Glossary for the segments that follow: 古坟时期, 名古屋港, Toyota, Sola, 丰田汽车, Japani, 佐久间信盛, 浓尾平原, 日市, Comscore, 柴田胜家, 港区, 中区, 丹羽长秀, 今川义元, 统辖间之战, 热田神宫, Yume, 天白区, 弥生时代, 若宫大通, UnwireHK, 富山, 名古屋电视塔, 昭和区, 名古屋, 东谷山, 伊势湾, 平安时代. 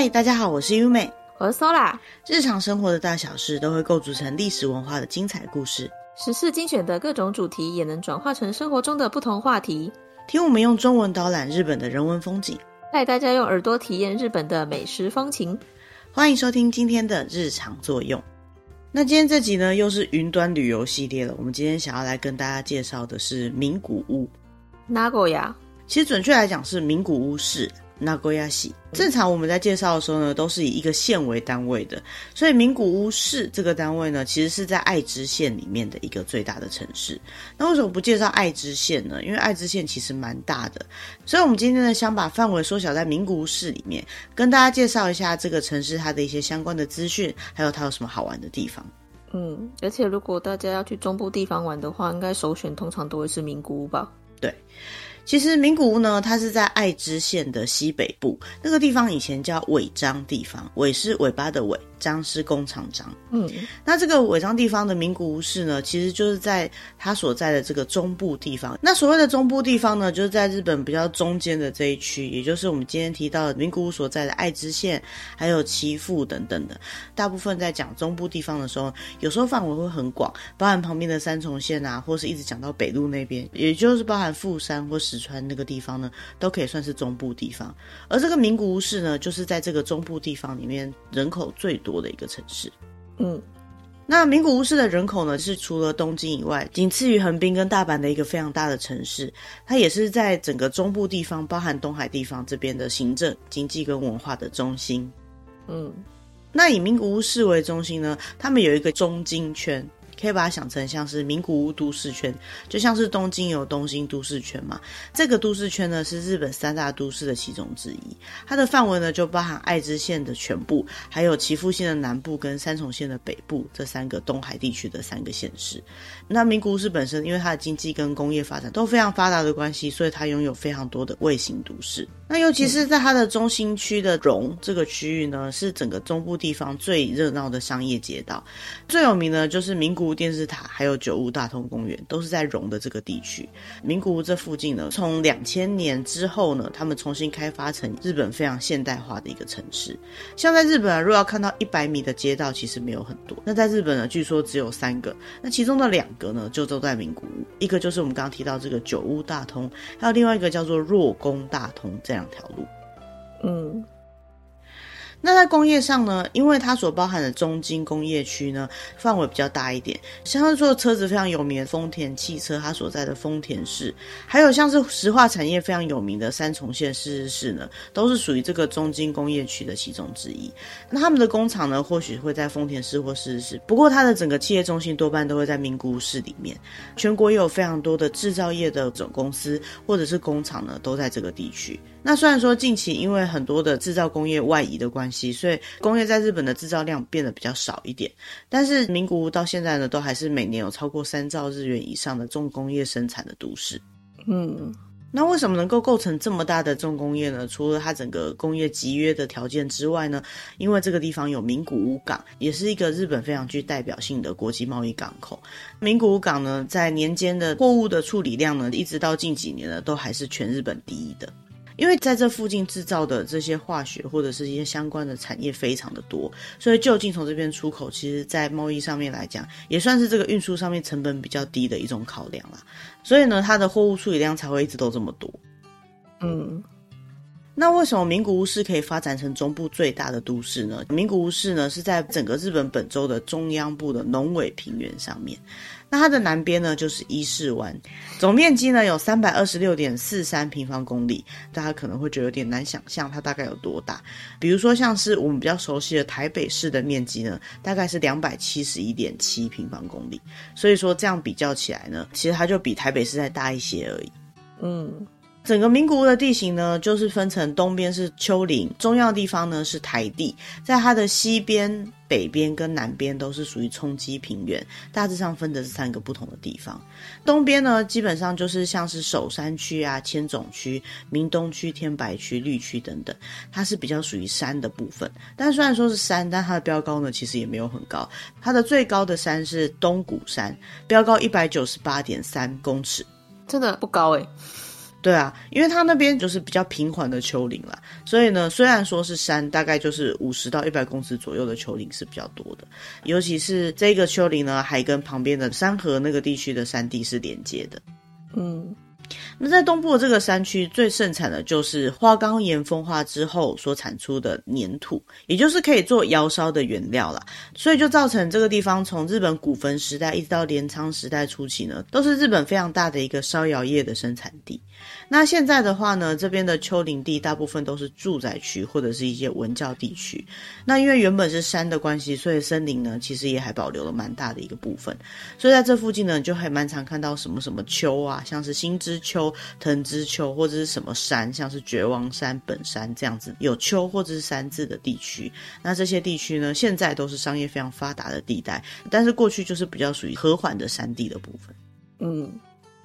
嗨，大家好，我是 Yume， 我是 Sola。日常生活的大小事都会构筑成历史文化的精彩故事，时事精选的各种主题也能转化成生活中的不同话题。听我们用中文导览日本的人文风景，带大家用耳朵体验日本的美食风情。欢迎收听今天的日常作用。那今天这集呢，又是云端旅游系列了。我们今天想要来跟大家介绍的是名古屋 Nagoya， 其实准确来讲是名古屋市Nagoya 市。正常我们在介绍的时候呢，都是以一个县为单位的，所以名古屋市这个单位呢，其实是在爱知县里面的一个最大的城市。那为什么不介绍爱知县呢？因为爱知县其实蛮大的，所以我们今天呢，想把范围缩小在名古屋市里面，跟大家介绍一下这个城市它的一些相关的资讯，还有它有什么好玩的地方。嗯，而且如果大家要去中部地方玩的话，应该首选通常都会是名古屋吧。对，其实名古屋呢，它是在爱知县的西北部，那个地方以前叫尾张地方，尾是尾巴的尾，张是工厂张。嗯，那这个尾张地方的名古屋市呢，其实就是在它所在的这个中部地方。那所谓的中部地方呢，就是在日本比较中间的这一区，也就是我们今天提到的名古屋所在的爱知县，还有岐阜等等的。大部分在讲中部地方的时候，有时候范围会很广，包含旁边的三重县啊，或是一直讲到北陆那边，也就是包含富山或石川那个地方呢，都可以算是中部地方。而这个名古屋市呢，就是在这个中部地方里面人口最多的一个城市。嗯，那名古屋市的人口呢，是除了东京以外，仅次于横滨跟大阪的一个非常大的城市。它也是在整个中部地方，包含东海地方这边的行政、经济跟文化的中心。嗯，那以名古屋市为中心呢，他们有一个中京圈，可以把它想成像是名古屋都市圈，就像是东京有东京都市圈嘛。这个都市圈呢，是日本三大都市的其中之一，它的范围呢，就包含爱知县的全部，还有岐阜县的南部跟三重县的北部，这三个东海地区的三个县市。那名古屋市本身因为它的经济跟工业发展都非常发达的关系，所以它拥有非常多的卫星都市。那尤其是在它的中心区的荣这个区域呢，是整个中部地方最热闹的商业街道，最有名呢就是名古屋电视塔还有九屋大通公园，都是在荣的这个地区。名古屋这附近呢，从2000年之后呢，他们重新开发成日本非常现代化的一个城市。像在日本啊，如果要看到100米的街道其实没有很多，那在日本呢，据说只有3个，那其中的2个呢就都在名古屋，一个就是我们刚刚提到这个九屋大通，还有另外一个叫做若宫大通，这两条路。嗯，那在工业上呢，因为它所包含的中京工业区呢范围比较大一点，像是说车子非常有名的丰田汽车，它所在的丰田市，还有像是石化产业非常有名的三重县市日市呢，都是属于这个中京工业区的其中之一。那他们的工厂呢，或许会在丰田市或是日市，不过它的整个企业中心多半都会在名古屋市里面。全国也有非常多的制造业的总公司或者是工厂呢，都在这个地区。那虽然说近期因为很多的制造工业外移的关系，所以工业在日本的制造量变得比较少一点，但是名古屋到现在呢，都还是每年有超过3兆日元以上的重工业生产的都市。嗯，那为什么能够构成这么大的重工业呢？除了它整个工业集约的条件之外呢，因为这个地方有名古屋港，也是一个日本非常具代表性的国际贸易港口。名古屋港呢，在年间的货物的处理量呢，一直到近几年呢，都还是全日本第一的。因为在这附近制造的这些化学或者是一些相关的产业非常的多，所以就近从这边出口，其实在贸易上面来讲，也算是这个运输上面成本比较低的一种考量啦。所以呢，它的货物处理量才会一直都这么多。嗯，那为什么名古屋市可以发展成中部最大的都市呢？名古屋市呢，是在整个日本本州的中央部的浓尾平原上面。那它的南边呢，就是伊势湾，总面积呢有 326.43 平方公里。大家可能会觉得有点难想象它大概有多大，比如说像是我们比较熟悉的台北市的面积呢，大概是 271.7 平方公里。所以说这样比较起来呢，其实它就比台北市再大一些而已。嗯，整个名古屋的地形呢，就是分成东边是丘陵，重要的地方呢是台地，在它的西边、北边跟南边都是属于冲积平原，大致上分的是3个不同的地方。东边呢，基本上就是像是守山区啊、千种区、明东区、天白区、绿区等等，它是比较属于山的部分。但虽然说是山，但它的标高呢其实也没有很高，它的最高的山是东谷山，标高198.3公尺，真的不高耶。对啊，因为它那边就是比较平缓的丘陵啦，所以呢，虽然说是山，大概就是50到100公尺左右的丘陵是比较多的。尤其是这个丘陵呢，还跟旁边的山河那个地区的山地是连接的。嗯，那在东部的这个山区最盛产的就是花岗岩风化之后所产出的粘土，也就是可以做窑烧的原料啦，所以就造成这个地方从日本古坟时代一直到镰仓时代初期呢，都是日本非常大的一个烧窑业的生产地。那现在的话呢，这边的丘陵地大部分都是住宅区或者是一些文教地区，那因为原本是山的关系，所以森林呢其实也还保留了蛮大的一个部分，所以在这附近呢就还蛮常看到什么什么丘啊，像是新之丘、藤之丘，或者是什么山，像是绝望山、本山这样子有丘或者是山字的地区。那这些地区呢现在都是商业非常发达的地带，但是过去就是比较属于和缓的山地的部分。嗯，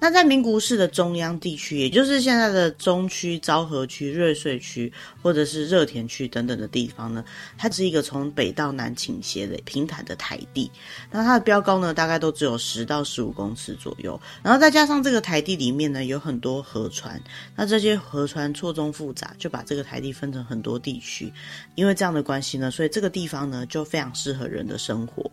那在名古屋市的中央地区，也就是现在的中区、昭和区、瑞穗区或者是热田区等等的地方呢，它是一个从北到南倾斜的平坦的台地，那它的标高呢大概都只有10到15公尺左右，然后再加上这个台地里面呢有很多河川，那这些河川错综复杂，就把这个台地分成很多地区。因为这样的关系呢，所以这个地方呢就非常适合人的生活，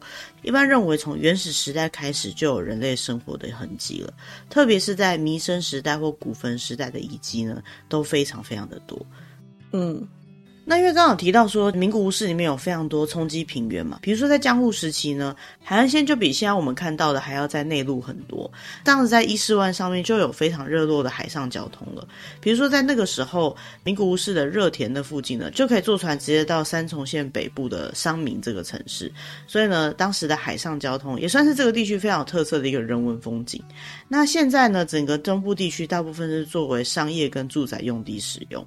一般认为从原始时代开始就有人类生活的痕迹了，特别是在弥生时代或古坟时代的遗迹呢都非常非常的多。嗯，那因为刚好提到说名古屋市里面有非常多冲积平原嘛，比如说在江户时期呢，海岸线就比现在我们看到的还要在内陆很多，当时在伊势湾上面就有非常热络的海上交通了，比如说在那个时候名古屋市的热田的附近呢就可以坐船直接到三重县北部的商名这个城市，所以呢当时的海上交通也算是这个地区非常有特色的一个人文风景。那现在呢整个中部地区大部分是作为商业跟住宅用地使用，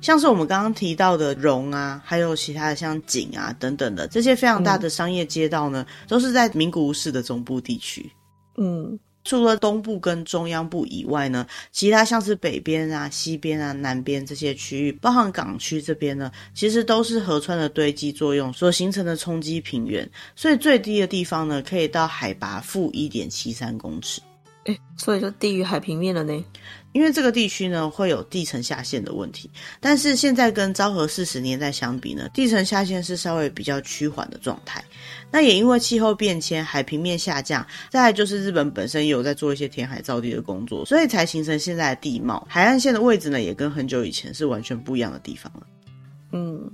像是我们刚刚提到的榕啊，还有其他的像井啊等等的这些非常大的商业街道呢，都是在名古屋市的中部地区。嗯，除了东部跟中央部以外呢，其他像是北边啊、西边啊、南边这些区域，包含港区这边呢，其实都是河川的堆积作用所形成的冲积平原，所以最低的地方呢可以到海拔-1.73公尺。欸，所以就低于海平面了呢。因为这个地区呢会有地层下陷的问题，但是现在跟昭和40年代相比呢，地层下陷是稍微比较趋缓的状态。那也因为气候变迁、海平面下降，再来就是日本本身也有在做一些填海造地的工作，所以才形成现在的地貌。海岸线的位置呢也跟很久以前是完全不一样的地方了。嗯，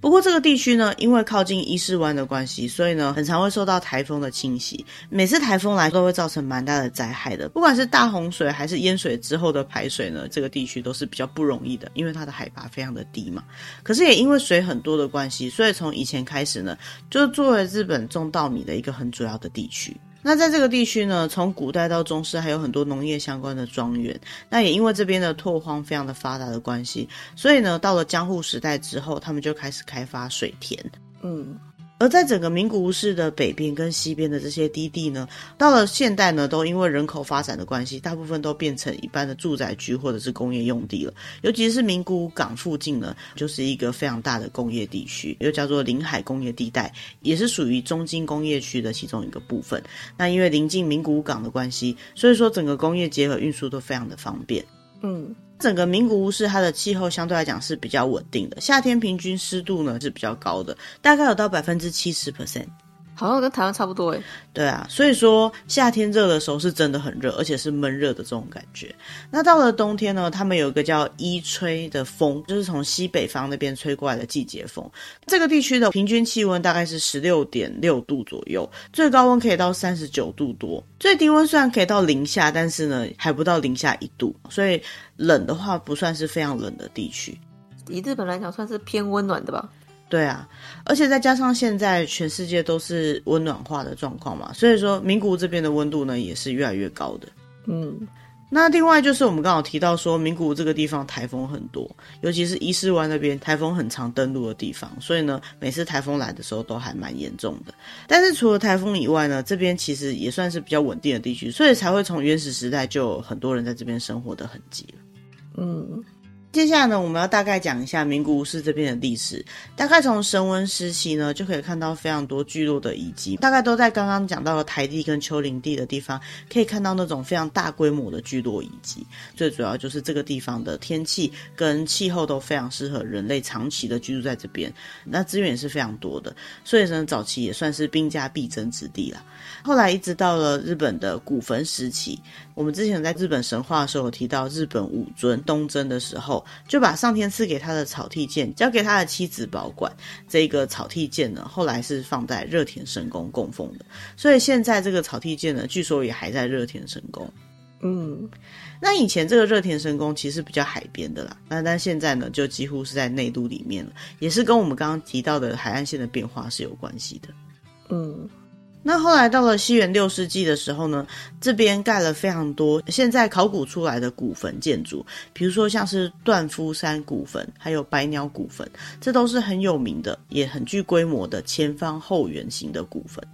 不过这个地区呢因为靠近伊势湾的关系，所以呢很常会受到台风的侵袭，每次台风来都会造成蛮大的灾害的，不管是大洪水还是淹水之后的排水呢，这个地区都是比较不容易的，因为它的海拔非常的低嘛。可是也因为水很多的关系，所以从以前开始呢就作为日本种稻米的一个很主要的地区。那在这个地区呢，从古代到中世还有很多农业相关的庄园，那也因为这边的拓荒非常的发达的关系，所以呢到了江户时代之后，他们就开始开发水田。嗯，而在整个名古屋市的北边跟西边的这些低地呢，到了现代呢都因为人口发展的关系，大部分都变成一般的住宅区或者是工业用地了，尤其是名古屋港附近呢就是一个非常大的工业地区，又叫做临海工业地带，也是属于中京工业区的其中一个部分。那因为临近名古屋港的关系，所以说整个工业结合运输都非常的方便。嗯，整个名古屋市它的气候相对来讲是比较稳定的，夏天平均湿度呢是比较高的，大概有到 70%， 好像跟台湾差不多耶。对啊，所以说夏天热的时候是真的很热，而且是闷热的这种感觉。那到了冬天呢，他们有一个叫伊吹的风，就是从西北方那边吹过来的季节风，这个地区的平均气温大概是 16.6 度左右，最高温可以到39度多，最低温虽然可以到0下，但是呢还不到零下1度，所以冷的话不算是非常冷的地区，以日本来讲算是偏温暖的吧。对啊，而且再加上现在全世界都是温暖化的状况嘛，所以说名古屋这边的温度呢也是越来越高的。嗯，那另外就是我们刚好提到说名古屋这个地方台风很多，尤其是伊势湾那边台风很常登陆的地方，所以呢每次台风来的时候都还蛮严重的。但是除了台风以外呢，这边其实也算是比较稳定的地区，所以才会从原始时代就有很多人在这边生活的痕迹了。嗯，接下来呢，我们要大概讲一下名古屋市这边的历史。大概从绳文时期呢，就可以看到非常多聚落的遗迹，大概都在刚刚讲到的台地跟丘陵地的地方，可以看到那种非常大规模的聚落遗迹。最主要就是这个地方的天气跟气候都非常适合人类长期的居住在这边，那资源也是非常多的，所以呢，早期也算是兵家必争之地啦。后来一直到了日本的古坟时期，我们之前在日本神话的时候有提到，日本武尊东征的时候，就把上天赐给他的草剃剑交给他的妻子保管。这个草剃剑呢，后来是放在热田神宫供奉的，所以现在这个草剃剑呢，据说也还在热田神宫。那以前这个热田神宫其实比较海边的啦，但现在呢，就几乎是在内陆里面了，也是跟我们刚刚提到的海岸线的变化是有关系的。那后来到了西元6世纪的时候呢，这边盖了非常多现在考古出来的古坟建筑，比如说像是断夫山古坟，还有白鸟古坟，这都是很有名的，也很具规模的前方后圆形的古坟。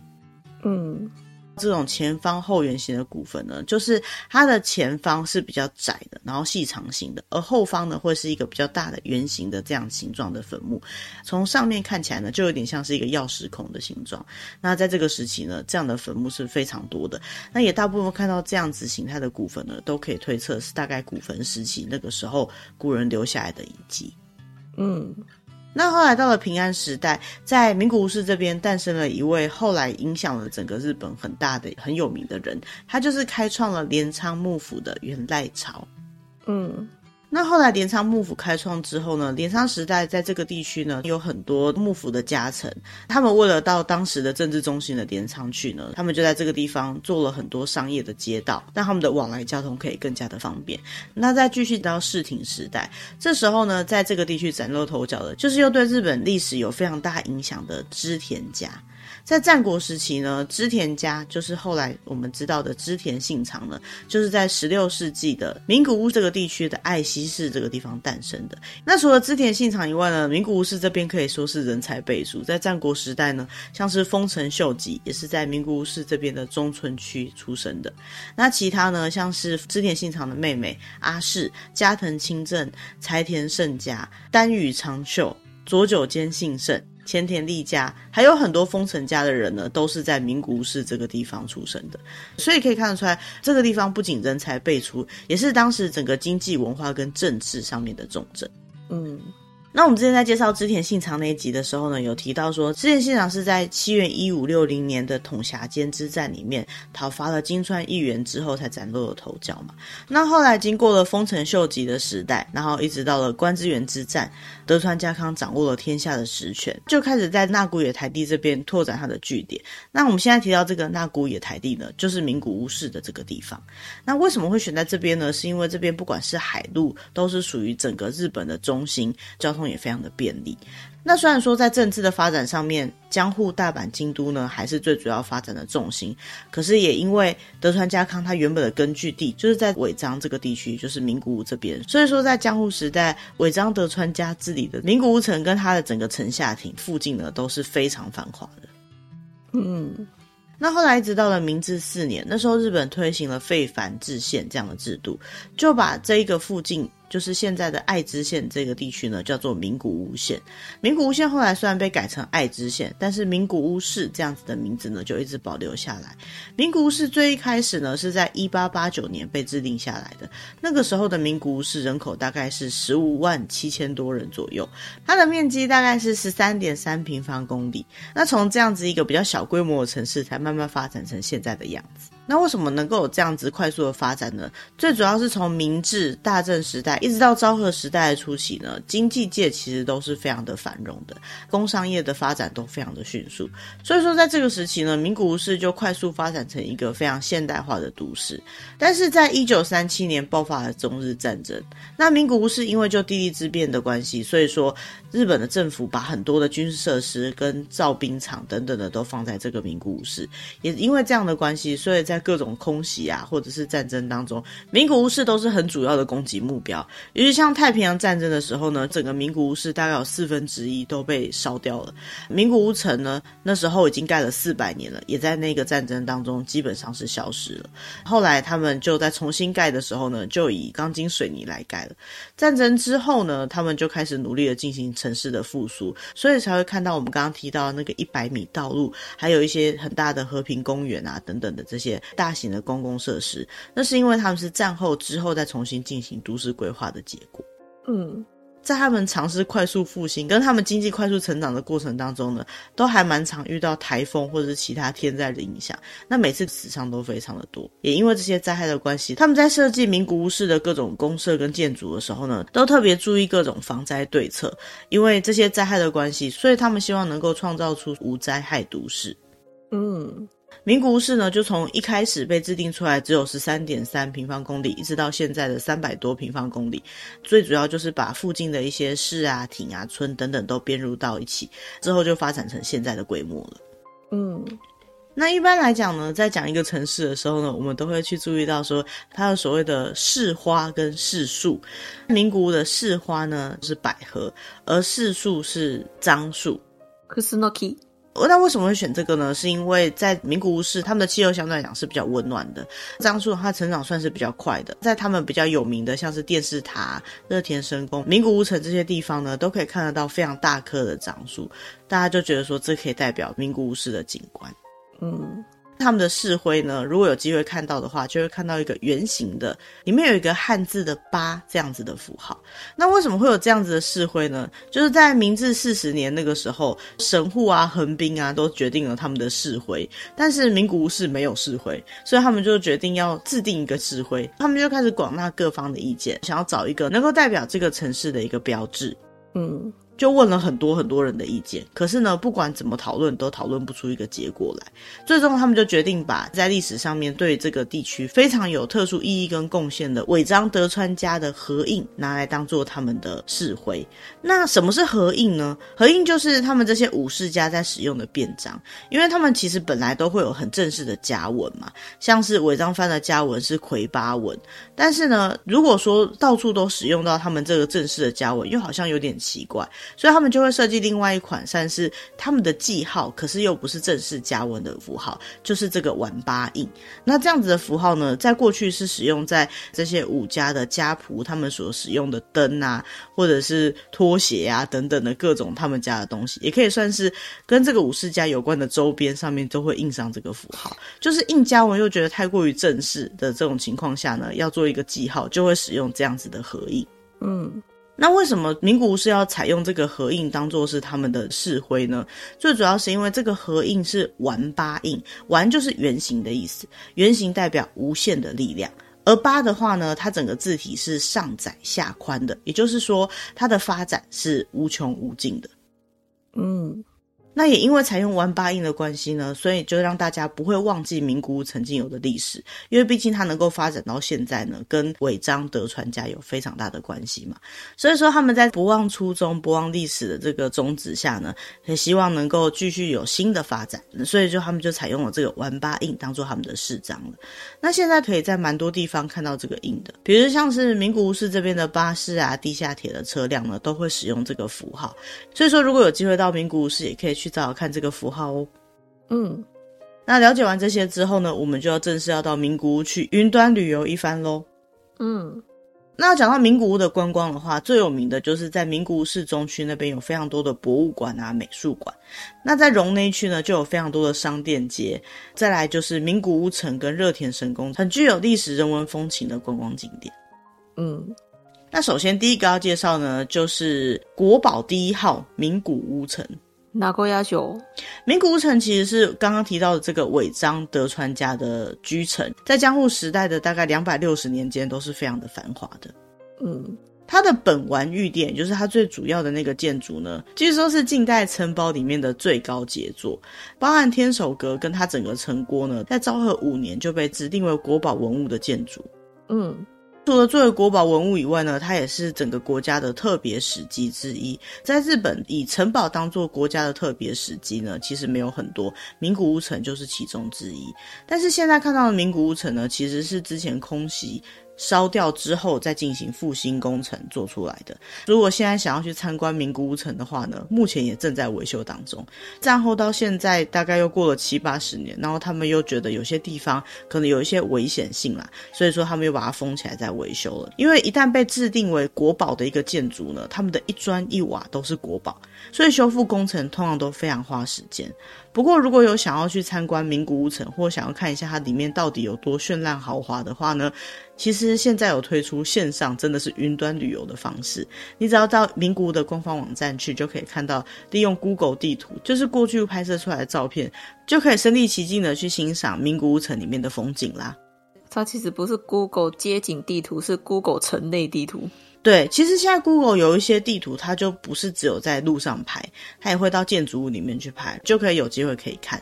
这种前方后圆形的古坟呢，就是它的前方是比较窄的，然后细长型的，而后方呢会是一个比较大的圆形的这样形状的坟墓，从上面看起来呢就有点像是一个钥匙孔的形状。那在这个时期呢，这样的坟墓是非常多的，那也大部分看到这样子形态的古坟呢，都可以推测是大概古坟时期那个时候古人留下来的遗迹。那后来到了平安时代，在名古屋市这边诞生了一位后来影响了整个日本很大的很有名的人，他就是开创了镰仓幕府的源赖朝。那后来镰仓幕府开创之后呢，镰仓时代在这个地区呢有很多幕府的家臣，他们为了到当时的政治中心的镰仓去呢，他们就在这个地方做了很多商业的街道，让他们的往来交通可以更加的方便。那再继续到室町时代，这时候呢，在这个地区崭露头角的就是又对日本历史有非常大影响的织田家。在战国时期呢，织田家就是后来我们知道的织田信长呢，就是在16世纪的名古屋这个地区的爱西市这个地方诞生的。那除了织田信长以外呢，名古屋市这边可以说是人才辈出。在战国时代呢，像是丰臣秀吉也是在名古屋市这边的中村区出生的。那其他呢，像是织田信长的妹妹阿市、加藤清正、柴田胜家、丹羽长秀、佐久间信盛、前田利家，还有很多丰臣家的人呢，都是在名古屋市这个地方出生的。所以可以看得出来，这个地方不仅人才辈出，也是当时整个经济文化跟政治上面的重镇。那我们之前在介绍织田信长那一集的时候呢，有提到说织田信长是在西元1560年的统辖间之战里面讨伐了今川义元之后才崭露了头角嘛。那后来经过了丰臣秀吉的时代，然后一直到了关之原之战，德川家康掌握了天下的实权，就开始在名古屋台地这边拓展他的据点。那我们现在提到这个名古屋台地呢，就是名古屋市的这个地方。那为什么会选在这边呢？是因为这边不管是海陆都是属于整个日本的中心，交通也非常的便利。那虽然说在政治的发展上面，江户、大阪、京都呢还是最主要发展的重心，可是也因为德川家康他原本的根据地就是在尾张这个地区，就是名古屋这边，所以说在江户时代，尾张德川家治理的名古屋城跟他的整个城下町附近呢都是非常繁华的。那后来一直到了明治4年，那时候日本推行了废藩置县这样的制度，就把这一个附近就是现在的爱知县这个地区呢叫做名古屋县。名古屋县后来虽然被改成爱知县，但是名古屋市这样子的名字呢就一直保留下来。名古屋市最一开始呢是在1889年被制定下来的，那个时候的名古屋市人口大概是15万7千多人左右，它的面积大概是 13.3 平方公里。那从这样子一个比较小规模的城市才慢慢发展成现在的样子。那为什么能够有这样子快速的发展呢？最主要是从明治、大正时代一直到昭和时代的初期呢，经济界其实都是非常的繁荣的，工商业的发展都非常的迅速。所以说在这个时期呢，名古屋市就快速发展成一个非常现代化的都市。但是在1937年爆发了中日战争，那名古屋市因为就地利之变的关系，所以说日本的政府把很多的军事设施跟造兵厂等等的都放在这个名古屋市，也因为这样的关系，所以在各种空袭啊或者是战争当中，名古屋市都是很主要的攻击目标。于是像太平洋战争的时候呢，整个名古屋市大概有1/4都被烧掉了。名古屋城呢，那时候已经盖了400年了，也在那个战争当中基本上是消失了。后来他们就在重新盖的时候呢，就以钢筋水泥来盖了。战争之后呢，他们就开始努力的进行城市的复苏，所以才会看到我们刚刚提到的那个100米道路，还有一些很大的和平公园啊等等的这些大型的公共设施。那是因为他们是战后之后再重新进行都市规划的结果。在他们尝试快速复兴跟他们经济快速成长的过程当中呢，都还蛮常遇到台风或者是其他天灾的影响，那每次死伤都非常的多。也因为这些灾害的关系，他们在设计名古屋市的各种公社跟建筑的时候呢，都特别注意各种防灾对策。因为这些灾害的关系，所以他们希望能够创造出无灾害都市。名古屋市呢，就从一开始被制定出来只有 13.3 平方公里，一直到现在的300多平方公里，最主要就是把附近的一些市啊、町啊、村等等都编入到一起，之后就发展成现在的规模了。那一般来讲呢，在讲一个城市的时候呢，我们都会去注意到说它有所谓的市花跟市树。名古屋的市花呢是百合，而市树是樟树。那为什么会选这个呢？是因为在名古屋市，他们的气候相对来讲是比较温暖的，樟树它成长算是比较快的。在他们比较有名的像是电视塔、热田神宫、名古屋城这些地方呢，都可以看得到非常大棵的樟树，大家就觉得说这可以代表名古屋市的景观。他们的市徽呢，如果有机会看到的话，就会看到一个圆形的，里面有一个汉字的8这样子的符号。那为什么会有这样子的市徽呢？就是在明治40年那个时候，神户啊、横滨啊都决定了他们的市徽，但是名古屋市没有市徽，所以他们就决定要制定一个市徽。他们就开始广纳各方的意见，想要找一个能够代表这个城市的一个标志。就问了很多很多人的意见，可是呢，不管怎么讨论都讨论不出一个结果来。最终他们就决定把在历史上面对这个地区非常有特殊意义跟贡献的尾张德川家的和印拿来当做他们的市徽。那什么是和印呢？和印就是他们这些武士家在使用的便章，因为他们其实本来都会有很正式的家纹嘛，像是尾张藩的家纹是魁八纹，但是呢，如果说到处都使用到他们这个正式的家纹，又好像有点奇怪，所以他们就会设计另外一款算是他们的记号，可是又不是正式家纹的符号，就是这个丸八印。那这样子的符号呢，在过去是使用在这些武家的家仆他们所使用的灯啊，或者是拖鞋啊等等的各种他们家的东西，也可以算是跟这个武士家有关的周边上面都会印上这个符号。就是印家纹又觉得太过于正式的这种情况下呢，要做一个记号，就会使用这样子的和印。那为什么名古屋市要采用这个和印当作是他们的市徽呢？最主要是因为这个和印是丸八印，丸就是圆形的意思，圆形代表无限的力量，而八的话呢，它整个字体是上窄下宽的，也就是说它的发展是无穷无尽的。那也因为采用丸八印的关系呢，所以就让大家不会忘记名古屋曾经有的历史，因为毕竟它能够发展到现在呢，跟尾张德川家有非常大的关系嘛。所以说他们在不忘初衷、不忘历史的这个宗旨下呢，也希望能够继续有新的发展，所以就他们就采用了这个丸八印当做他们的市章了。那现在可以在蛮多地方看到这个印的，比如像是名古屋市这边的巴士啊、地下铁的车辆呢，都会使用这个符号。所以说如果有机会到名古屋市，也可以去找找看这个符号哦。那了解完这些之后呢，我们就要正式要到名古屋去云端旅游一番咯。那讲到名古屋的观光的话，最有名的就是在名古屋市中区那边有非常多的博物馆啊、美术馆。那在荣内区呢，就有非常多的商店街。再来就是名古屋城跟热田神宫，很具有历史人文风情的观光景点。那首先第一个要介绍呢，就是国宝第一号名古屋城。Nagoya 城，名古屋城其实是刚刚提到的这个尾张德川家的居城，在江户时代的大概260年间都是非常的繁华的。它的本丸御殿，也就是它最主要的那个建筑呢，据说是近代城堡里面的最高杰作，包含天守阁跟它整个城郭呢，在昭和5年就被指定为国宝文物的建筑。除了作为国宝文物以外呢，它也是整个国家的特别史迹之一。在日本，以城堡当作国家的特别史迹呢，其实没有很多，名古屋城就是其中之一。但是现在看到的名古屋城呢，其实是之前空袭烧掉之后再进行复兴工程做出来的。如果现在想要去参观名古屋城的话呢，目前也正在维修当中。战后到现在大概又过了7、80年，然后他们又觉得有些地方可能有一些危险性啦，所以说他们又把它封起来再维修了。因为一旦被制定为国宝的一个建筑呢，他们的一砖一瓦都是国宝，所以修复工程通常都非常花时间。不过如果有想要去参观名古屋城，或想要看一下它里面到底有多绚烂豪华的话呢，其实现在有推出线上真的是云端旅游的方式，你只要到名古屋的官方网站去，就可以看到利用 Google 地图，就是过去拍摄出来的照片，就可以身临其境的去欣赏名古屋城里面的风景啦。它其实不是 Google 街景地图，是 Google 城内地图。对，其实现在 Google 有一些地图，它就不是只有在路上拍，它也会到建筑物里面去拍，就可以有机会可以看。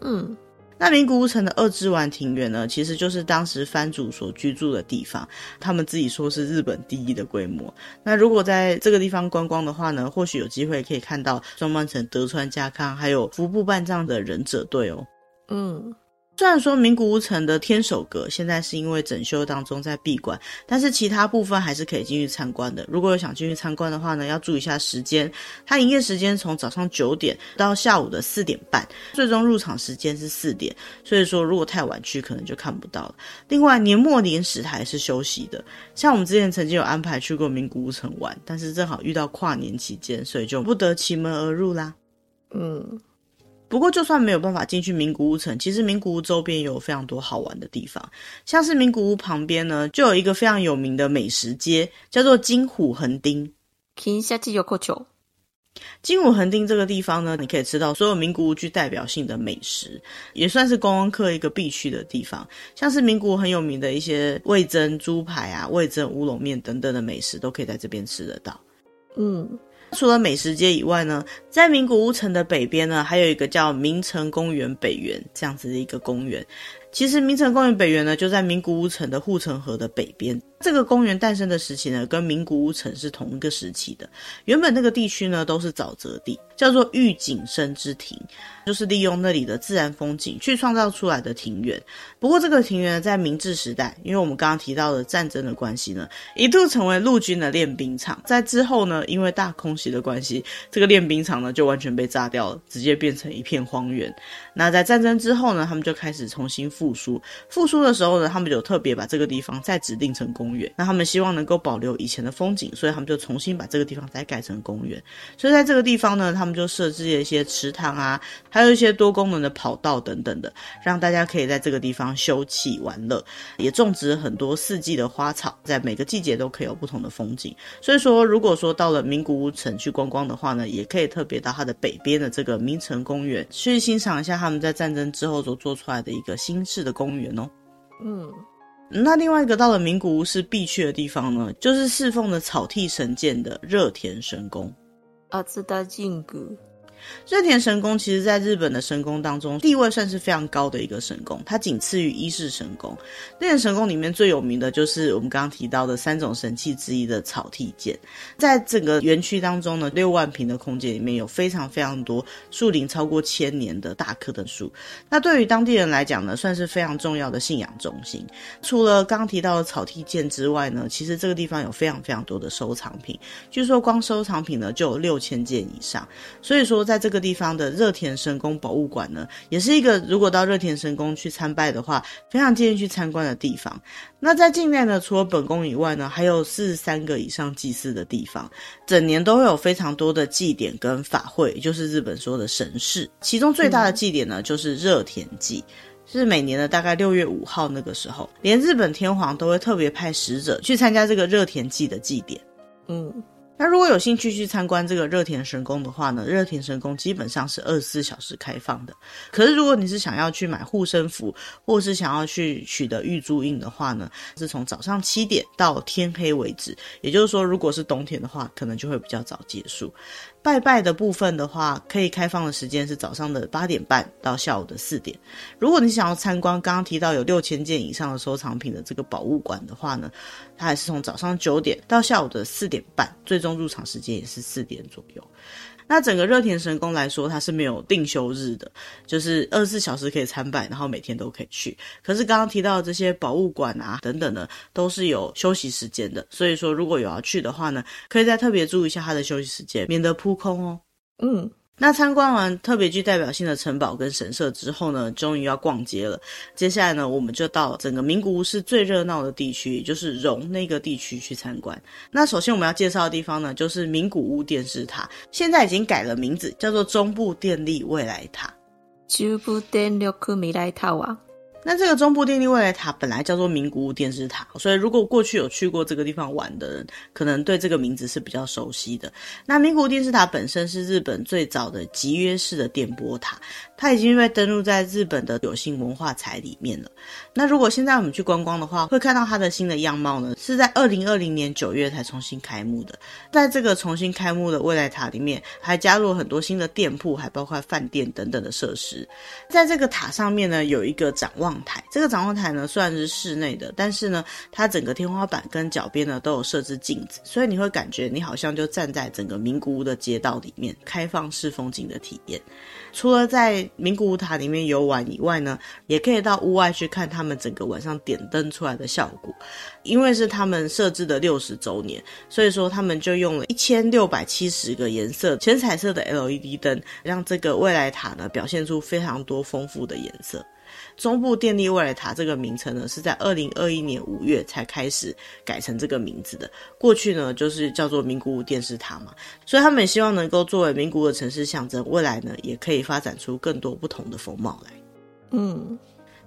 嗯，那名古屋城的二之丸庭园呢，其实就是当时藩主所居住的地方，他们自己说是日本第一的规模。那如果在这个地方观光的话呢，或许有机会可以看到装扮成德川家康还有服部半藏的忍者队哦。嗯，虽然说名古屋城的天守阁现在是因为整修当中在闭馆，但是其他部分还是可以进去参观的。如果有想进去参观的话呢，要注意一下时间，它营业时间从早上9点到下午的4点半，最终入场时间是4点，所以说如果太晚去可能就看不到了。另外年末年始它也是休息的，像我们之前曾经有安排去过名古屋城玩，但是正好遇到跨年期间，所以就不得其门而入啦。嗯，不过就算没有办法进去名古屋城，其实名古屋周边也有非常多好玩的地方。像是名古屋旁边呢，就有一个非常有名的美食街，叫做金虎横丁。金武横丁这个地方呢，你可以吃到所有名古屋具代表性的美食，也算是观光客一个必去的地方。像是名古屋很有名的一些味噌猪排啊、味噌乌龙面等等的美食，都可以在这边吃得到。嗯，除了美食街以外呢，在名古屋城的北边呢，还有一个叫名城公园北园这样子的一个公园。其实名城公园北园呢，就在名古屋城的护城河的北边。这个公园诞生的时期呢，跟名古屋城是同一个时期的。原本那个地区呢，都是沼泽地，叫做御景生之庭，就是利用那里的自然风景去创造出来的庭园。不过这个庭园呢，在明治时代，因为我们刚刚提到的战争的关系呢，一度成为陆军的练兵场。在之后呢，因为大空袭的关系，这个练兵场呢就完全被炸掉了，直接变成一片荒原。那在战争之后呢，他们就开始重新复苏的时候呢，他们就特别把这个地方再指定成公园。那他们希望能够保留以前的风景，所以他们就重新把这个地方再改成公园。所以在这个地方呢，他们就设置了一些池塘啊，还有一些多功能的跑道等等的，让大家可以在这个地方休憩玩乐，也种植很多四季的花草，在每个季节都可以有不同的风景。所以说如果说到了名古屋城去观光的话呢，也可以特别到它的北边的这个名城公园去欣赏一下他们在战争之后所做出来的一个新式的公园哦。嗯，那另外一个到了名古屋是必去的地方呢，就是侍奉的草剃神剑的热田神宫。热田神宫其实在日本的神宫当中地位算是非常高的一个神宫，它仅次于伊势神宫。热田神宫里面最有名的就是我们刚刚提到的3种神器之一的草剃剑。在整个园区当中呢，6万平的空间里面有非常非常多树龄超过1000年的大棵的树，那对于当地人来讲呢，算是非常重要的信仰中心。除了刚刚提到的草剃剑之外呢，其实这个地方有非常非常多的收藏品，据说光收藏品呢就有6000件以上。所以说在这个地方的热田神宫博物馆呢，也是一个如果到热田神宫去参拜的话，非常建议去参观的地方。那在境内呢，除了本宫以外呢，还有43个以上祭祀的地方，整年都会有非常多的祭典跟法会，也就是日本说的神事。其中最大的祭典呢，就是热田祭，是每年的大概6月5号那个时候，连日本天皇都会特别派使者去参加这个热田祭的祭典。嗯，那如果有兴趣去参观这个热田神宫的话呢，热田神宫基本上是24小时开放的。可是如果你是想要去买护身符，或是想要去取得玉珠印的话呢，是从早上7点到天黑为止，也就是说如果是冬天的话，可能就会比较早结束。拜拜的部分的话，可以开放的时间是早上的8点半到下午的4点。如果你想要参观刚刚提到有6000件以上的收藏品的这个宝物馆的话呢，它还是从早上9点到下午的4点半，最终入场时间也是4点左右。那整个热田神宫来说，它是没有定休日的，就是24小时可以参拜，然后每天都可以去。可是刚刚提到的这些宝物馆啊等等的，都是有休息时间的，所以说如果有要去的话呢，可以再特别注意一下它的休息时间，免得扑空哦。嗯，那参观完特别具代表性的城堡跟神社之后呢，终于要逛街了。接下来呢，我们就到整个名古屋市最热闹的地区，也就是荣那个地区去参观。那首先我们要介绍的地方呢，就是名古屋电视塔，现在已经改了名字，叫做中部电力未来塔。中部電力未来塔啊。那这个中部电力未来塔本来叫做名古屋电视塔，所以如果过去有去过这个地方玩的人，可能对这个名字是比较熟悉的。那名古屋电视塔本身是日本最早的集约式的电波塔，它已经被登录在日本的有形文化财里面了。那如果现在我们去观光的话，会看到它的新的样貌呢，是在2020年9月才重新开幕的。在这个重新开幕的未来塔里面，还加入了很多新的店铺，还包括饭店等等的设施。在这个塔上面呢，有一个展望，这个展望台呢虽然是室内的，但是呢它整个天花板跟脚边呢都有设置镜子，所以你会感觉你好像就站在整个名古屋的街道里面，开放式风景的体验。除了在名古屋塔里面游玩以外呢，也可以到屋外去看他们整个晚上点灯出来的效果。因为是他们设置的60周年，所以说他们就用了1670个颜色全彩色的 LED 灯，让这个未来塔呢表现出非常多丰富的颜色。中部电力未来塔这个名称呢，是在2021年5月才开始改成这个名字的。过去呢，就是叫做名古屋电视塔嘛，所以他们希望能够作为名古屋的城市象征，未来呢，也可以发展出更多不同的风貌来。嗯，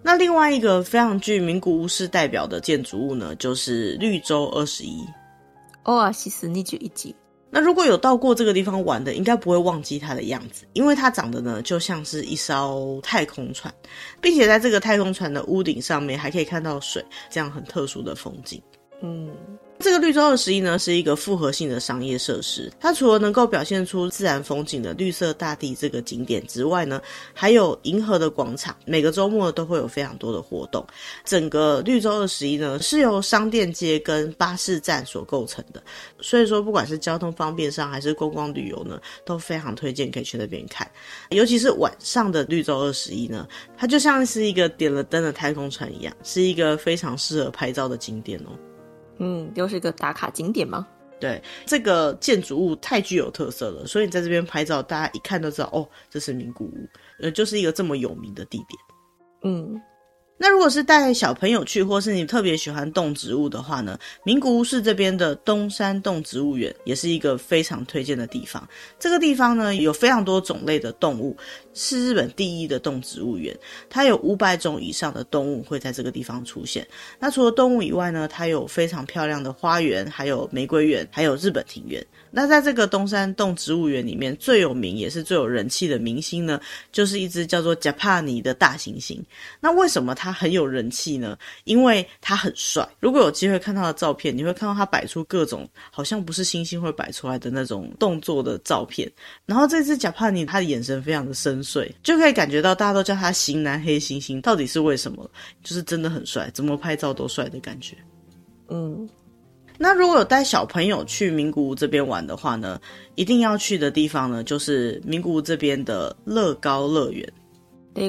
那另外一个非常具名古屋市代表的建筑物呢，就是绿洲21。Oasis 21。那如果有到过这个地方玩的，应该不会忘记它的样子，因为它长得呢就像是一艘太空船，并且在这个太空船的屋顶上面还可以看到水，这样很特殊的风景。嗯，这个绿洲21呢是一个复合性的商业设施，它除了能够表现出自然风景的绿色大地这个景点之外呢，还有银河的广场，每个周末都会有非常多的活动。整个绿洲21呢是由商店街跟巴士站所构成的，所以说不管是交通方便上还是观光旅游呢，都非常推荐可以去那边看。尤其是晚上的绿洲21呢，它就像是一个点了灯的太空船一样，是一个非常适合拍照的景点哦。嗯，就是个打卡景点吗？对，这个建筑物太具有特色了，所以你在这边拍照，大家一看都知道哦，这是名古屋，就是一个这么有名的地点。嗯，那如果是带小朋友去，或是你特别喜欢动植物的话呢，名古屋市这边的东山动植物园也是一个非常推荐的地方。这个地方呢有非常多种类的动物，是日本第一的动植物园，它有500种以上的动物会在这个地方出现。那除了动物以外呢，它有非常漂亮的花园，还有玫瑰园，还有日本庭园。那在这个东山动植物园里面，最有名也是最有人气的明星呢，就是一只叫做 Japani 的大猩猩。那为什么它很有人气呢？因为它很帅。如果有机会看到的照片，你会看到它摆出各种好像不是猩猩会摆出来的那种动作的照片。然后这只 Japani 它的眼神非常的深邃，就可以感觉到大家都叫它型男黑猩猩，到底是为什么？就是真的很帅，怎么拍照都帅的感觉。嗯。那如果有带小朋友去名古屋这边玩的话呢，一定要去的地方呢，就是名古屋这边的乐高乐园。乐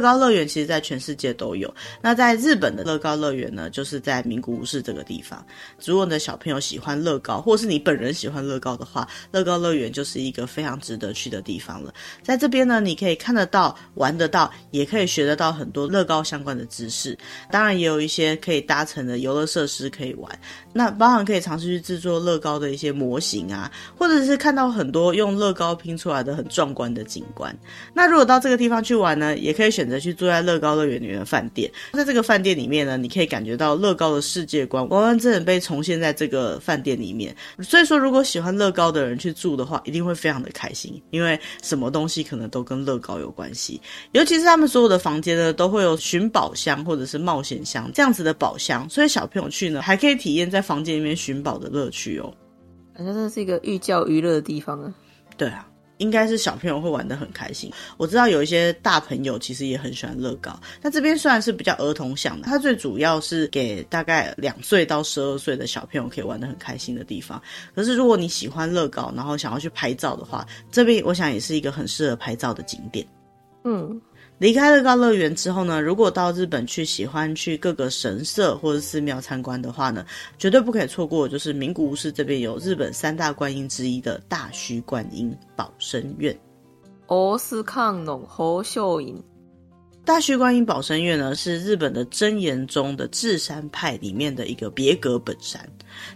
高乐园其实在全世界都有，那在日本的乐高乐园呢，就是在名古屋市这个地方。如果你的小朋友喜欢乐高，或是你本人喜欢乐高的话，乐高乐园就是一个非常值得去的地方了。在这边呢，你可以看得到、玩得到，也可以学得到很多乐高相关的知识，当然也有一些可以搭乘的游乐设施可以玩，那包含可以尝试去制作乐高的一些模型啊，或者是看到很多用乐高拼出来的很壮观的景观。那如果到这个地方去玩呢，也可以选择去住在乐高乐园里面的饭店，在这个饭店里面呢，你可以感觉到乐高的世界观完完整整被重现在这个饭店里面。所以说如果喜欢乐高的人去住的话，一定会非常的开心，因为什么东西可能都跟乐高有关系。尤其是他们所有的房间呢，都会有寻宝箱或者是冒险箱这样子的宝箱，所以小朋友去呢还可以体验在房间里面寻宝的乐趣哦。反正这是一个寓教于乐的地方啊。对啊，应该是小朋友会玩得很开心。我知道有一些大朋友其实也很喜欢乐高，那这边虽然是比较儿童向的，它最主要是给大概2岁到12岁的小朋友可以玩得很开心的地方。可是如果你喜欢乐高然后想要去拍照的话，这边我想也是一个很适合拍照的景点。嗯，离开乐高乐园之后呢，如果到日本去喜欢去各个神社或者寺庙参观的话呢，绝对不可以错过就是名古屋市这边有日本3大观音之一的大须观音保生院。哦，是看懂侯秀影。大须观音保生院呢，是日本的真言宗的至山派里面的一个别格本山，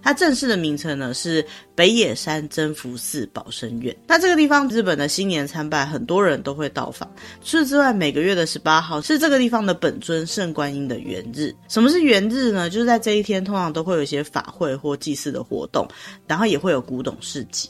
它正式的名称呢是北野山真福寺保生院。那这个地方日本的新年参拜很多人都会到访，除此之外每个月的18号是这个地方的本尊圣观音的元日。什么是元日呢？就是在这一天通常都会有一些法会或祭祀的活动，然后也会有古董市集。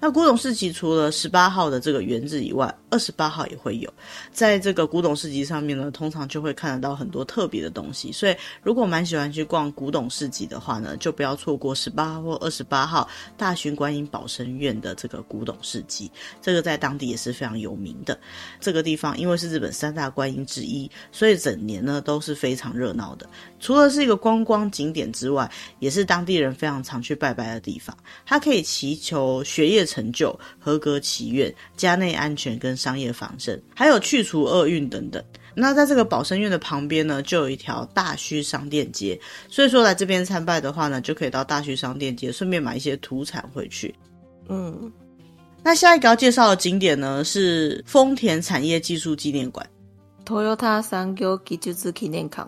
那古董市集除了18号的这个元日以外，28号也会有。在这个古董市集上面呢，通常就会看得到很多特别的东西，所以如果蛮喜欢去逛古董市集的话呢，就不要错过18号或28号大须观音保生院的这个古董市集。这个在当地也是非常有名的。这个地方因为是日本3大观音之一，所以整年呢都是非常热闹的。除了是一个观光景点之外，也是当地人非常常去拜拜的地方。它可以祈求学业成就、合格祈愿、家内安全跟商业繁盛，还有去除厄运等等。那在这个保生院的旁边呢，就有一条大须商店街，所以说来这边参拜的话呢，就可以到大须商店街顺便买一些土产回去。嗯，那下一个要介绍的景点呢是丰田产业技术纪念馆 Toyota 産業技術記念館。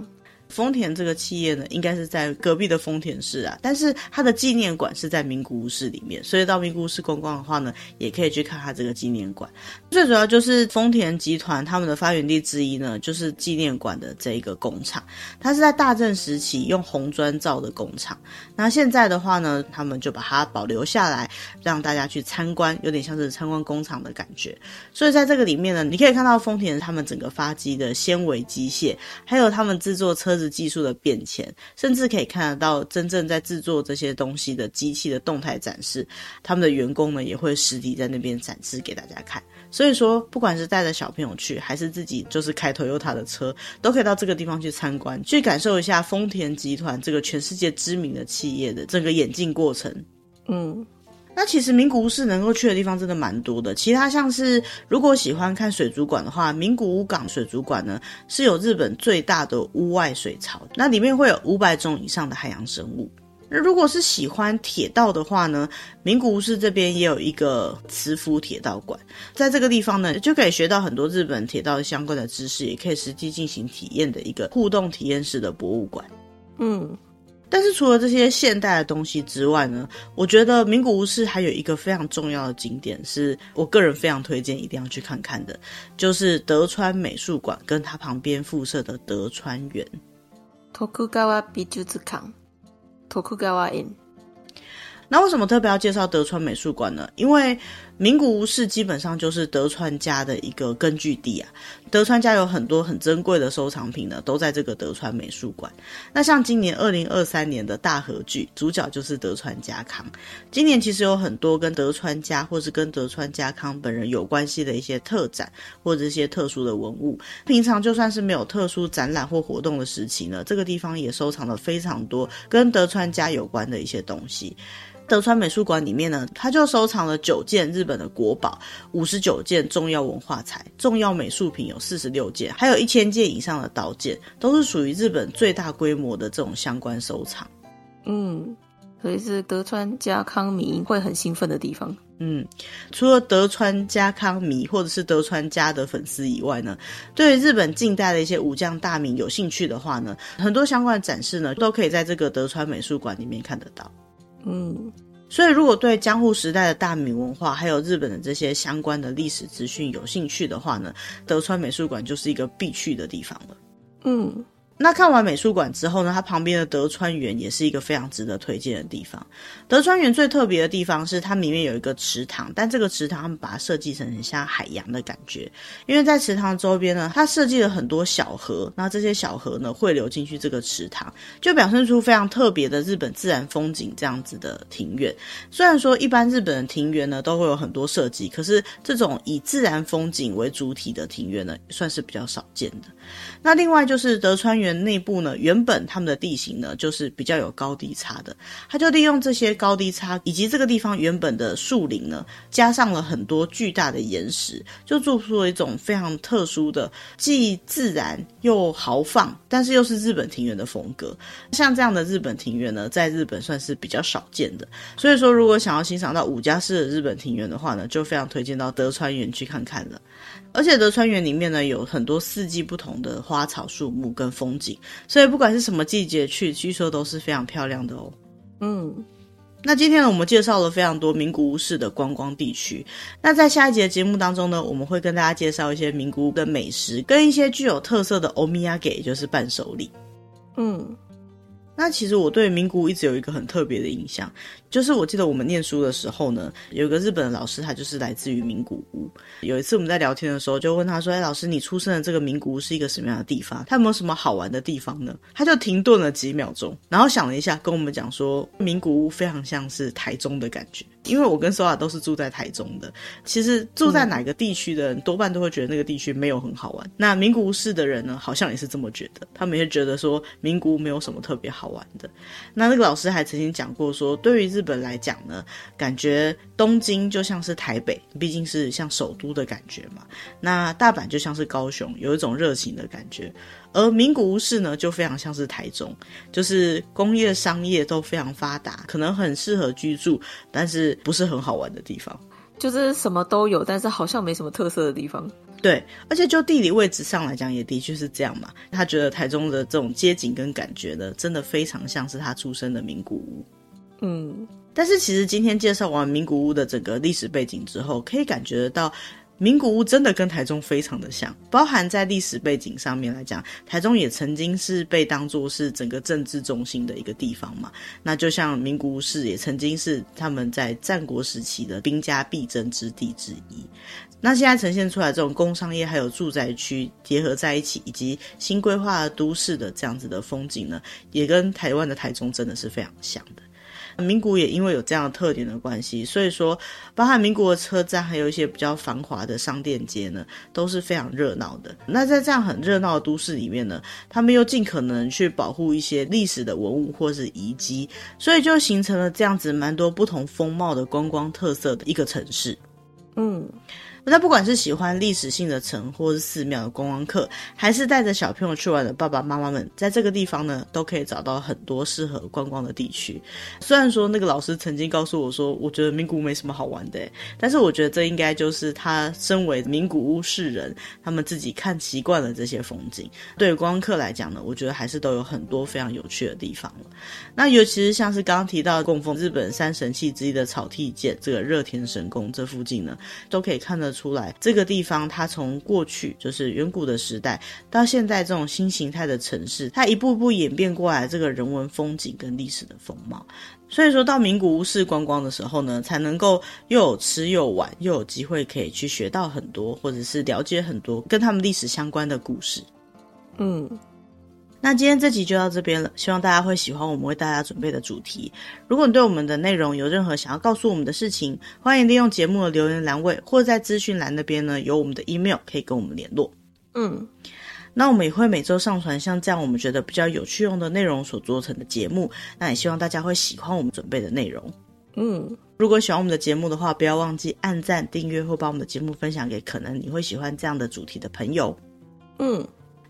丰田这个企业呢，应该是在隔壁的丰田市啊，但是它的纪念馆是在名古屋市里面，所以到名古屋市观光的话呢，也可以去看它这个纪念馆。最主要就是丰田集团他们的发源地之一呢，就是纪念馆的这一个工厂，它是在大正时期用红砖造的工厂。那现在的话呢，他们就把它保留下来，让大家去参观，有点像是参观工厂的感觉。所以在这个里面呢，你可以看到丰田他们整个发机的纤维机械，还有他们制作车子技术的变迁，甚至可以看得到真正在制作这些东西的机器的动态展示。他们的员工呢也会实体在那边展示给大家看。所以说不管是带着小朋友去，还是自己就是开 Toyota 的车，都可以到这个地方去参观，去感受一下丰田集团这个全世界知名的企业的整个演进过程。嗯，那其实名古屋市能够去的地方真的蛮多的。其他像是如果喜欢看水族馆的话，名古屋港水族馆呢是有日本最大的屋外水槽，那里面会有500种以上的海洋生物。那如果是喜欢铁道的话呢，名古屋市这边也有一个慈福铁道馆，在这个地方呢就可以学到很多日本铁道相关的知识，也可以实际进行体验的一个互动体验式的博物馆。嗯，但是除了这些现代的东西之外呢，我觉得名古屋市还有一个非常重要的景点是我个人非常推荐一定要去看看的，就是德川美术馆跟它旁边附设的德川园 Tokugawa 美術館 Tokugawa Inn。那为什么特别要介绍德川美术馆呢？因为名古屋市基本上就是德川家的一个根据地啊，德川家有很多很珍贵的收藏品呢，都在这个德川美术馆。那像今年2023年的大和剧，主角就是德川家康。今年其实有很多跟德川家或是跟德川家康本人有关系的一些特展或者一些特殊的文物。平常就算是没有特殊展览或活动的时期呢，这个地方也收藏了非常多跟德川家有关的一些东西。德川美术馆里面呢，它就收藏了9件日本的国宝，59件重要文化财，重要美术品有46件，还有1000件以上的刀剑，都是属于日本最大规模的这种相关收藏。嗯，所以是德川家康迷会很兴奋的地方。嗯，除了德川家康迷或者是德川家的粉丝以外呢，对于日本近代的一些武将大名有兴趣的话呢，很多相关的展示呢，都可以在这个德川美术馆里面看得到。嗯，所以如果对江户时代的大名文化还有日本的这些相关的历史资讯有兴趣的话呢，德川美术馆就是一个必去的地方了。嗯，那看完美术馆之后呢，它旁边的德川园也是一个非常值得推荐的地方。德川园最特别的地方是它里面有一个池塘，但这个池塘他们把它设计成很像海洋的感觉，因为在池塘周边呢，它设计了很多小河，然后这些小河呢汇流进去这个池塘，就表现出非常特别的日本自然风景这样子的庭院。虽然说一般日本的庭园呢都会有很多设计，可是这种以自然风景为主体的庭院呢算是比较少见的。那另外就是德川园内部呢，原本他们的地形呢就是比较有高低差的，他就利用这些高低差以及这个地方原本的树林呢，加上了很多巨大的岩石，就做出了一种非常特殊的既自然又豪放，但是又是日本庭园的风格。像这样的日本庭园呢，在日本算是比较少见的，所以说如果想要欣赏到五加四的日本庭园的话呢，就非常推荐到德川园去看看了。而且德川园里面呢有很多四季不同的花草树木跟风景，所以不管是什么季节去，据说都是非常漂亮的哦。那今天呢，我们介绍了非常多名古屋市的观光地区。那在下一集的节目当中呢，我们会跟大家介绍一些名古屋的美食，跟一些具有特色的omiyage，也就是伴手礼。那其实我对名古屋一直有一个很特别的印象，就是我记得我们念书的时候呢，有一个日本的老师，他就是来自于名古屋。有一次我们在聊天的时候就问他说，老师，你出生的这个名古屋是一个什么样的地方，它有没有什么好玩的地方呢？他就停顿了几秒钟，然后想了一下跟我们讲说，名古屋非常像是台中的感觉，因为我跟 Sola 都是住在台中的。其实住在哪个地区的人多半都会觉得那个地区没有很好玩，那名古屋市的人呢好像也是这么觉得，他们也觉得说名古屋没有什么特别好玩的。那那个老师还曾经讲过说，对于日本来讲呢，感觉东京就像是台北，毕竟是像首都的感觉嘛，那大阪就像是高雄，有一种热情的感觉。而名古屋市呢就非常像是台中，就是工业商业都非常发达，可能很适合居住，但是不是很好玩的地方，就是什么都有，但是好像没什么特色的地方。对，而且就地理位置上来讲也的确是这样嘛，他觉得台中的这种街景跟感觉呢真的非常像是他出生的名古屋。但是其实今天介绍完名古屋的整个历史背景之后，可以感觉得到名古屋真的跟台中非常的像，包含在历史背景上面来讲，台中也曾经是被当作是整个政治中心的一个地方嘛。那就像名古屋市也曾经是他们在战国时期的兵家必争之地之一。那现在呈现出来这种工商业还有住宅区结合在一起，以及新规划的都市的这样子的风景呢，也跟台湾的台中真的是非常像的。名古屋也因为有这样的特点的关系，所以说包含名古屋的车站还有一些比较繁华的商店街呢都是非常热闹的。那在这样很热闹的都市里面呢，他们又尽可能去保护一些历史的文物或是遗迹，所以就形成了这样子蛮多不同风貌的观光特色的一个城市。那不管是喜欢历史性的城或是寺庙的观光客，还是带着小朋友去玩的爸爸妈妈们，在这个地方呢都可以找到很多适合观光的地区。虽然说那个老师曾经告诉我说，我觉得名古屋没什么好玩的，但是我觉得这应该就是他身为名古屋市人，他们自己看习惯了这些风景，对于观光客来讲呢，我觉得还是都有很多非常有趣的地方了。那尤其是像是刚刚提到供奉日本三神器之一的草薙剑这个热田神宫，这附近呢都可以看得出来这个地方它从过去就是远古的时代到现在这种新形态的城市，它一步步演变过来这个人文风景跟历史的风貌。所以说到名古屋市观光的时候呢，才能够又有吃又玩，又有机会可以去学到很多，或者是了解很多跟他们历史相关的故事。那今天这集就到这边了，希望大家会喜欢我们为大家准备的主题。如果你对我们的内容有任何想要告诉我们的事情，欢迎利用节目的留言栏位，或在资讯栏那边呢有我们的 email 可以跟我们联络。那我们也会每周上传像这样我们觉得比较有趣用的内容所做成的节目，那也希望大家会喜欢我们准备的内容。如果喜欢我们的节目的话，不要忘记按赞、订阅或把我们的节目分享给可能你会喜欢这样的主题的朋友。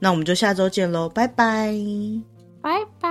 那我们就下周见咯，拜拜。